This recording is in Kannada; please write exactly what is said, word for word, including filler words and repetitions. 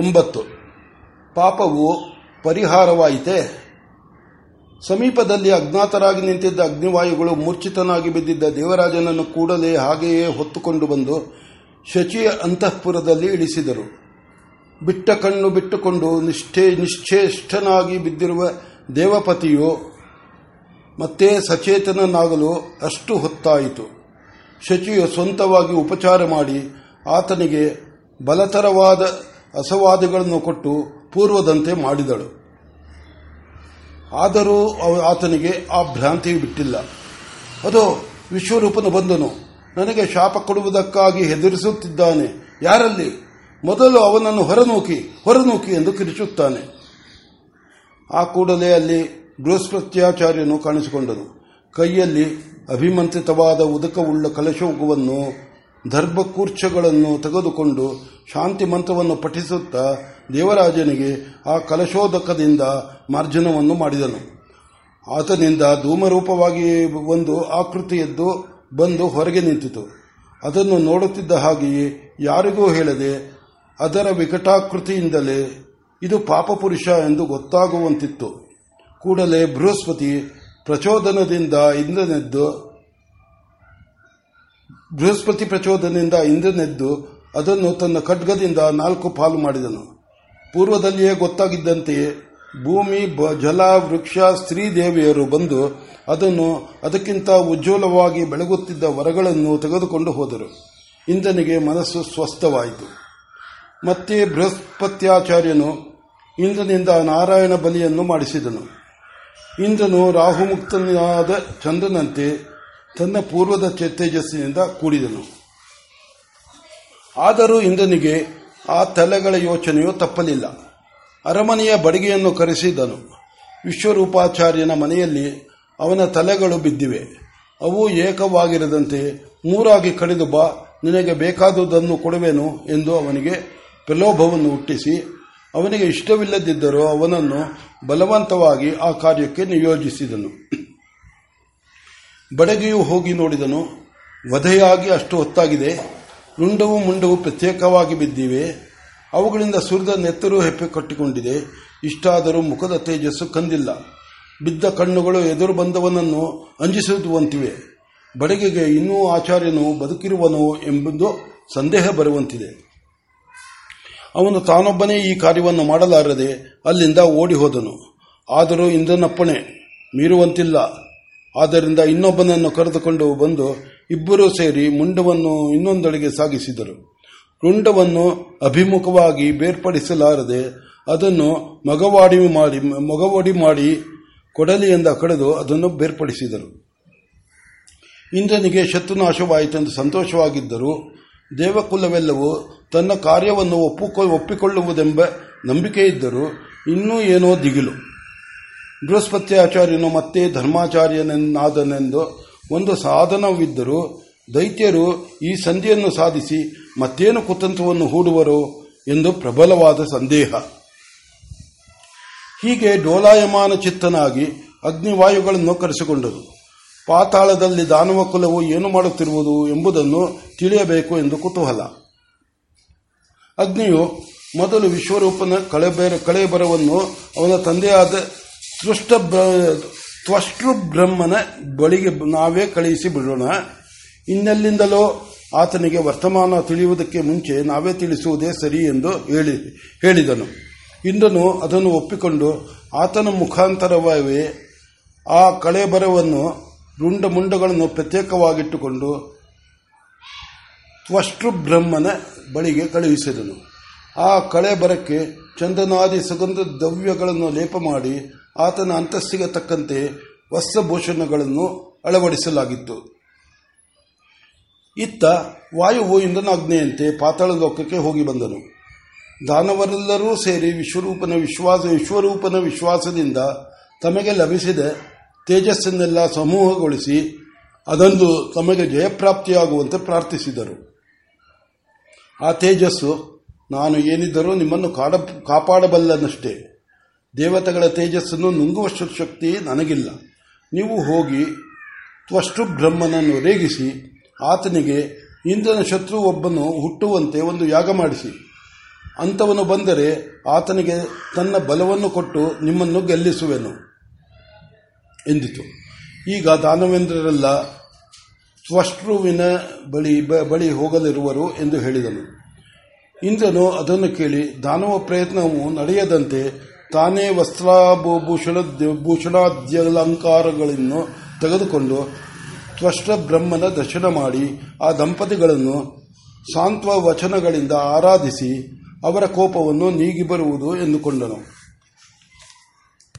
ಒಂಬತ್ತು. ಪಾಪವು ಪರಿಹಾರವಾಯಿತೆ. ಸಮೀಪದಲ್ಲಿ ಅಜ್ಞಾತರಾಗಿ ನಿಂತಿದ್ದ ಅಗ್ನಿವಾಯುಗಳು ಮೂರ್ಛಿತನಾಗಿ ಬಿದ್ದಿದ್ದ ದೇವರಾಜನನ್ನು ಕೂಡಲೇ ಹಾಗೆಯೇ ಹೊತ್ತುಕೊಂಡು ಬಂದು ಶಚಿಯ ಅಂತಃಪುರದಲ್ಲಿ ಇಳಿಸಿದರು. ಬಿಟ್ಟ ಕಣ್ಣು ಬಿಟ್ಟುಕೊಂಡು ನಿಷ್ಠೆ ನಿಶ್ಚೇಷ್ಟನಾಗಿ ಬಿದ್ದಿರುವ ದೇವಪತಿಯು ಮತ್ತೆ ಸಚೇತನನಾಗಲು ಅಷ್ಟು ಹೊತ್ತಾಯಿತು. ಶಚಿಯು ಸ್ವಂತವಾಗಿ ಉಪಚಾರ ಮಾಡಿ ಆತನಿಗೆ ಬಲತರವಾದ ಅಸವಾದಗಳನ್ನು ಕೊಟ್ಟು ಪೂರ್ವದಂತೆ ಮಾಡಿದಳು. ಆದರೂ ಆತನಿಗೆ ಆ ಭ್ರಾಂತಿಯು ಬಿಟ್ಟಿಲ್ಲ. ಅದು ವಿಶ್ವರೂಪನು ಬಂದನು, ನನಗೆ ಶಾಪ ಕೊಡುವುದಕ್ಕಾಗಿ ಹೆದರಿಸುತ್ತಿದ್ದಾನೆ, ಯಾರಲ್ಲಿ ಮೊದಲು ಅವನನ್ನು ಹೊರನೂಕಿ ಹೊರನೂಕಿ ಎಂದು ಕಿರಿಚುತ್ತಾನೆ. ಆ ಕೂಡಲೇ ಅಲ್ಲಿ ಬೃಹಸ್ಪತ್ಯಾಚಾರ್ಯನು ಕಾಣಿಸಿಕೊಂಡನು. ಕೈಯಲ್ಲಿ ಅಭಿಮಂತ್ರಿತವಾದ ಉದಕವುಳ್ಳ ಕಲಶವನ್ನು ದರ್ಭಕೂರ್ಚಗಳನ್ನು ತೆಗೆದುಕೊಂಡು ಶಾಂತಿ ಮಂತ್ರವನ್ನು ಪಠಿಸುತ್ತಾ ದೇವರಾಜನಿಗೆ ಆ ಕಲಶೋದಕದಿಂದ ಮಾರ್ಜನವನ್ನು ಮಾಡಿದನು. ಆತನಿಂದ ಧೂಮರೂಪವಾಗಿ ಒಂದು ಆಕೃತಿ ಎದ್ದು ಬಂದು ಹೊರಗೆ ನಿಂತಿತು. ಅದನ್ನು ನೋಡುತ್ತಿದ್ದ ಹಾಗೆಯೇ ಯಾರಿಗೂ ಹೇಳದೆ ಅದರ ವಿಕಟಾಕೃತಿಯಿಂದಲೇ ಇದು ಪಾಪಪುರುಷ ಎಂದು ಗೊತ್ತಾಗುವಂತಿತ್ತು. ಕೂಡಲೇ ಬೃಹಸ್ಪತಿ ಪ್ರಚೋದನದಿಂದ ಇಂದ್ರನೆದ್ದು ಬೃಹಸ್ಪತಿ ಪ್ರಚೋದನೆಯಿಂದ ಇಂದ್ರನೆದ್ದು ಅದನ್ನು ತನ್ನ ಖಡ್ಗದಿಂದ ನಾಲ್ಕು ಪಾಲು ಮಾಡಿದನು. ಪೂರ್ವದಲ್ಲಿಯೇ ಗೊತ್ತಾಗಿದ್ದಂತೆಯೇ ಭೂಮಿ ಜಲ ವೃಕ್ಷ ಸ್ತ್ರೀ ದೇವಿಯರು ಬಂದು ಅದನ್ನು ಅದಕ್ಕಿಂತ ಉಜ್ವಲವಾಗಿ ಬೆಳಗುತ್ತಿದ್ದ ವರಗಳನ್ನು ತೆಗೆದುಕೊಂಡು ಹೋದರು. ಇಂದ್ರನಿಗೆ ಮನಸ್ಸು ಸ್ವಸ್ಥವಾಯಿತು. ಮತ್ತೆ ಬೃಹಸ್ಪತ್ಯಾಚಾರ್ಯನು ಇಂದ್ರನಿಂದ ನಾರಾಯಣ ಬಲಿಯನ್ನು ಮಾಡಿಸಿದನು. ಇಂದ್ರನು ರಾಹುಮುಕ್ತನಾದ ಚಂದ್ರನಂತೆ ತನ್ನ ಪೂರ್ವದ ಚೇತೇಜಸ್ಸಿನಿಂದ ಕೂಡಿದನು. ಆದರೂ ಇಂದ್ರನಿಗೆ ಆ ತಲೆಗಳ ಯೋಚನೆಯು ತಪ್ಪಲಿಲ್ಲ. ಅರಮನೆಯ ಬಡಿಗೆಯನ್ನು ಕರೆಸಿದನು. ವಿಶ್ವರೂಪಾಚಾರ್ಯನ ಮನೆಯಲ್ಲಿ ಅವನ ತಲೆಗಳು ಬಿದ್ದಿವೆ. ಅವು ಏಕವಾಗಿರದಂತೆ ಮೂರಾಗಿ ಕಡಿದು ಬಾ, ನಿನಗೆ ಬೇಕಾದುದನ್ನು ಕೊಡುವೆನು ಎಂದು ಅವನಿಗೆ ಪ್ರಲೋಭವನ್ನು ಹುಟ್ಟಿಸಿ, ಅವನಿಗೆ ಇಷ್ಟವಿಲ್ಲದಿದ್ದರೂ ಅವನನ್ನು ಬಲವಂತವಾಗಿ ಆ ಕಾರ್ಯಕ್ಕೆ ನಿಯೋಜಿಸಿದನು. ಬಡಗಿಯೂ ಹೋಗಿ ನೋಡಿದನು. ವಧೆಯಾಗಿ ಅಷ್ಟು ಹೊತ್ತಾಗಿದೆ. ರುಂಡವೂ ಮುಂಡವೂ ಪ್ರತ್ಯೇಕವಾಗಿ ಬಿದ್ದಿವೆ. ಅವುಗಳಿಂದ ಸುರಿದ ನೆತ್ತರೂ ಹೆಪ್ಪೆ ಕಟ್ಟಿಕೊಂಡಿದೆ. ಇಷ್ಟಾದರೂ ಮುಖದ ತೇಜಸ್ಸು ಕಂದಿಲ್ಲ. ಬಿದ್ದ ಕಣ್ಣುಗಳು ಎದುರು ಬಂದವನನ್ನು ಅಂಜಿಸುವಂತಿವೆ. ಬಡಗಿಗೆ ಇನ್ನೂ ಆಚಾರ್ಯನು ಬದುಕಿರುವನು ಎಂಬುದು ಸಂದೇಹ ಬರುವಂತಿದೆ. ಅವನು ತಾನೊಬ್ಬನೇ ಈ ಕಾರ್ಯವನ್ನು ಮಾಡಲಾರದೆ ಅಲ್ಲಿಂದ ಓಡಿ ಹೋದನು. ಆದರೂ ಇಂದ್ರನಪ್ಪಣೆ ಮೀರುವಂತಿಲ್ಲ. ಆದ್ದರಿಂದ ಇನ್ನೊಬ್ಬನನ್ನು ಕರೆದುಕೊಂಡು ಬಂದು ಇಬ್ಬರೂ ಸೇರಿ ಮುಂಡವನ್ನು ಇನ್ನೊಂದೆಡೆಗೆ ಸಾಗಿಸಿದರು. ರುಂಡವನ್ನು ಅಭಿಮುಖವಾಗಿ ಬೇರ್ಪಡಿಸಲಾರದೆ ಅದನ್ನು ಮಗವಾಡಿ ಮಾಡಿ ಮಗವಾಡಿ ಮಾಡಿ ಕೊಡಲಿಯಿಂದ ಕಡಿದು ಅದನ್ನು ಬೇರ್ಪಡಿಸಿದರು. ಇಂದ್ರನಿಗೆ ಶತ್ರುನಾಶವಾಯಿತೆಂದು ಸಂತೋಷವಾಗಿದ್ದರು. ದೇವಕುಲವೆಲ್ಲವೂ ತನ್ನ ಕಾರ್ಯವನ್ನು ಒಪ್ಪಿಕೊಳ್ಳುವುದೆಂಬ ನಂಬಿಕೆಯಿದ್ದರೂ ಇನ್ನೂ ಏನೋ ದಿಗಿಲು. ಬೃಹಸ್ಪತ್ಯಾಚಾರ್ಯನು ಮತ್ತೆ ಧರ್ಮಾಚಾರ್ಯನಾದನೆಂದು ಒಂದು ಸಾಧನವಿದ್ದರೂ ದೈತ್ಯರು ಈ ಸಂಧಿಯನ್ನು ಸಾಧಿಸಿ ಮತ್ತೇನು ಕುತಂತ್ರವನ್ನು ಹೂಡುವರು ಎಂದು ಪ್ರಬಲವಾದ ಸಂದೇಹ. ಹೀಗೆ ಡೋಲಾಯಮಾನ ಚಿತ್ತನಾಗಿ ಅಗ್ನಿವಾಯುಗಳನ್ನು ಕರೆಸಿಕೊಂಡರು. ಪಾತಾಳದಲ್ಲಿ ದಾನವ ಕುಲವು ಏನು ಮಾಡುತ್ತಿರುವುದು ಎಂಬುದನ್ನು ತಿಳಿಯಬೇಕು ಎಂದು ಕುತೂಹಲ. ಅಗ್ನಿಯು ಮೊದಲು ವಿಶ್ವರೂಪನ ಕಳೆಬರವನ್ನು ಅವನ ತಂದೆಯಾದ ತ್ವಷ್ಟೃಬ್ರಹ್ಮನ ಬಳಿಗೆ ನಾವೇ ಕಳುಹಿಸಿ ಬಿಡೋಣ. ಇನ್ನೆಲ್ಲಿಂದಲೋ ಆತನಿಗೆ ವರ್ತಮಾನ ತಿಳಿಯುವುದಕ್ಕೆ ಮುಂಚೆ ನಾವೇ ತಿಳಿಸುವುದೇ ಸರಿ ಎಂದು ಹೇಳಿದನು. ಇಂದ್ರನು ಅದನ್ನು ಒಪ್ಪಿಕೊಂಡು ಆತನ ಮುಖಾಂತರವೇ ಆ ಕಳೆಬರವನ್ನು ರುಂಡ ಮುಂಡಗಳನ್ನು ಪ್ರತ್ಯೇಕವಾಗಿಟ್ಟುಕೊಂಡು ತ್ವಷ್ಟೃಬ್ರಹ್ಮನ ಬಳಿಗೆ ಕಳುಹಿಸಿದನು. ಆ ಕಳೆಬರಕ್ಕೆ ಚಂದನಾದಿ ಸುಗಂಧ ದ್ರವ್ಯಗಳನ್ನು ಲೇಪ ಮಾಡಿ ಆತನ ಅಂತಸ್ಸಿಗೆ ತಕ್ಕಂತೆ ವಸ್ತ್ರಭೂಷಣಗಳನ್ನು ಅಳವಡಿಸಲಾಗಿತ್ತು. ಇತ್ತ ವಾಯುವು ಇಂದ್ರನಾಜ್ಞೆಯಂತೆ ಪಾತಾಳ ಲೋಕಕ್ಕೆ ಹೋಗಿ ಬಂದನು. ದಾನವರೆಲ್ಲರೂ ಸೇರಿ ವಿಶ್ವರೂಪನ ವಿಶ್ವಾಸ ವಿಶ್ವರೂಪನ ವಿಶ್ವಾಸದಿಂದ ತಮಗೆ ಲಭಿಸಿದ ತೇಜಸ್ಸನ್ನೆಲ್ಲ ಸಮೂಹಗೊಳಿಸಿ ಅದೊಂದು ತಮಗೆ ಜಯಪ್ರಾಪ್ತಿಯಾಗುವಂತೆ ಪ್ರಾರ್ಥಿಸಿದರು. ಆ ತೇಜಸ್ಸು ನಾನು ಏನಿದ್ದರೂ ನಿಮ್ಮನ್ನು ಕಾಪಾಡಬಲ್ಲನಷ್ಟೇ. ದೇವತೆಗಳ ತೇಜಸ್ಸನ್ನು ನುಂಗುವಷ್ಟು ಶಕ್ತಿ ನನಗಿಲ್ಲ. ನೀವು ಹೋಗಿ ತ್ವಷ್ಟೃಬ್ರಹ್ಮನನ್ನು ರೇಗಿಸಿ ಆತನಿಗೆ ಇಂದ್ರನ ಶತ್ರು ಒಬ್ಬನು ಹುಟ್ಟುವಂತೆ ಒಂದು ಯಾಗ ಮಾಡಿಸಿ. ಅಂಥವನು ಬಂದರೆ ಆತನಿಗೆ ತನ್ನ ಬಲವನ್ನು ಕೊಟ್ಟು ನಿಮ್ಮನ್ನು ಗೆಲ್ಲಿಸುವೆನು ಎಂದಿತು. ಈಗ ದಾನವೇಂದ್ರರೆಲ್ಲ ತ್ವಷ್ಟೃವಿನ ಬಳಿ ಬಳಿ ಹೋಗಲಿರುವರು ಎಂದು ಹೇಳಿದನು. ಇಂದ್ರನು ಅದನ್ನು ಕೇಳಿ ದಾನವ ಪ್ರಯತ್ನವು ನಡೆಯದಂತೆ ತಾನೇ ವಸ್ತ್ರಾಭೂಷಣ ಭೂಷಣಾದ್ಯಲಂಕಾರಗಳನ್ನು ತೆಗೆದುಕೊಂಡು ತ್ವಷ್ಟ ಬ್ರಹ್ಮನ ದರ್ಶನ ಮಾಡಿ ಆ ದಂಪತಿಗಳನ್ನು ಸಾಂತ್ವ ವಚನಗಳಿಂದ ಆರಾಧಿಸಿ ಅವರ ಕೋಪವನ್ನು ನೀಗಿ ಬರುವುದು ಎಂದುಕೊಂಡನು.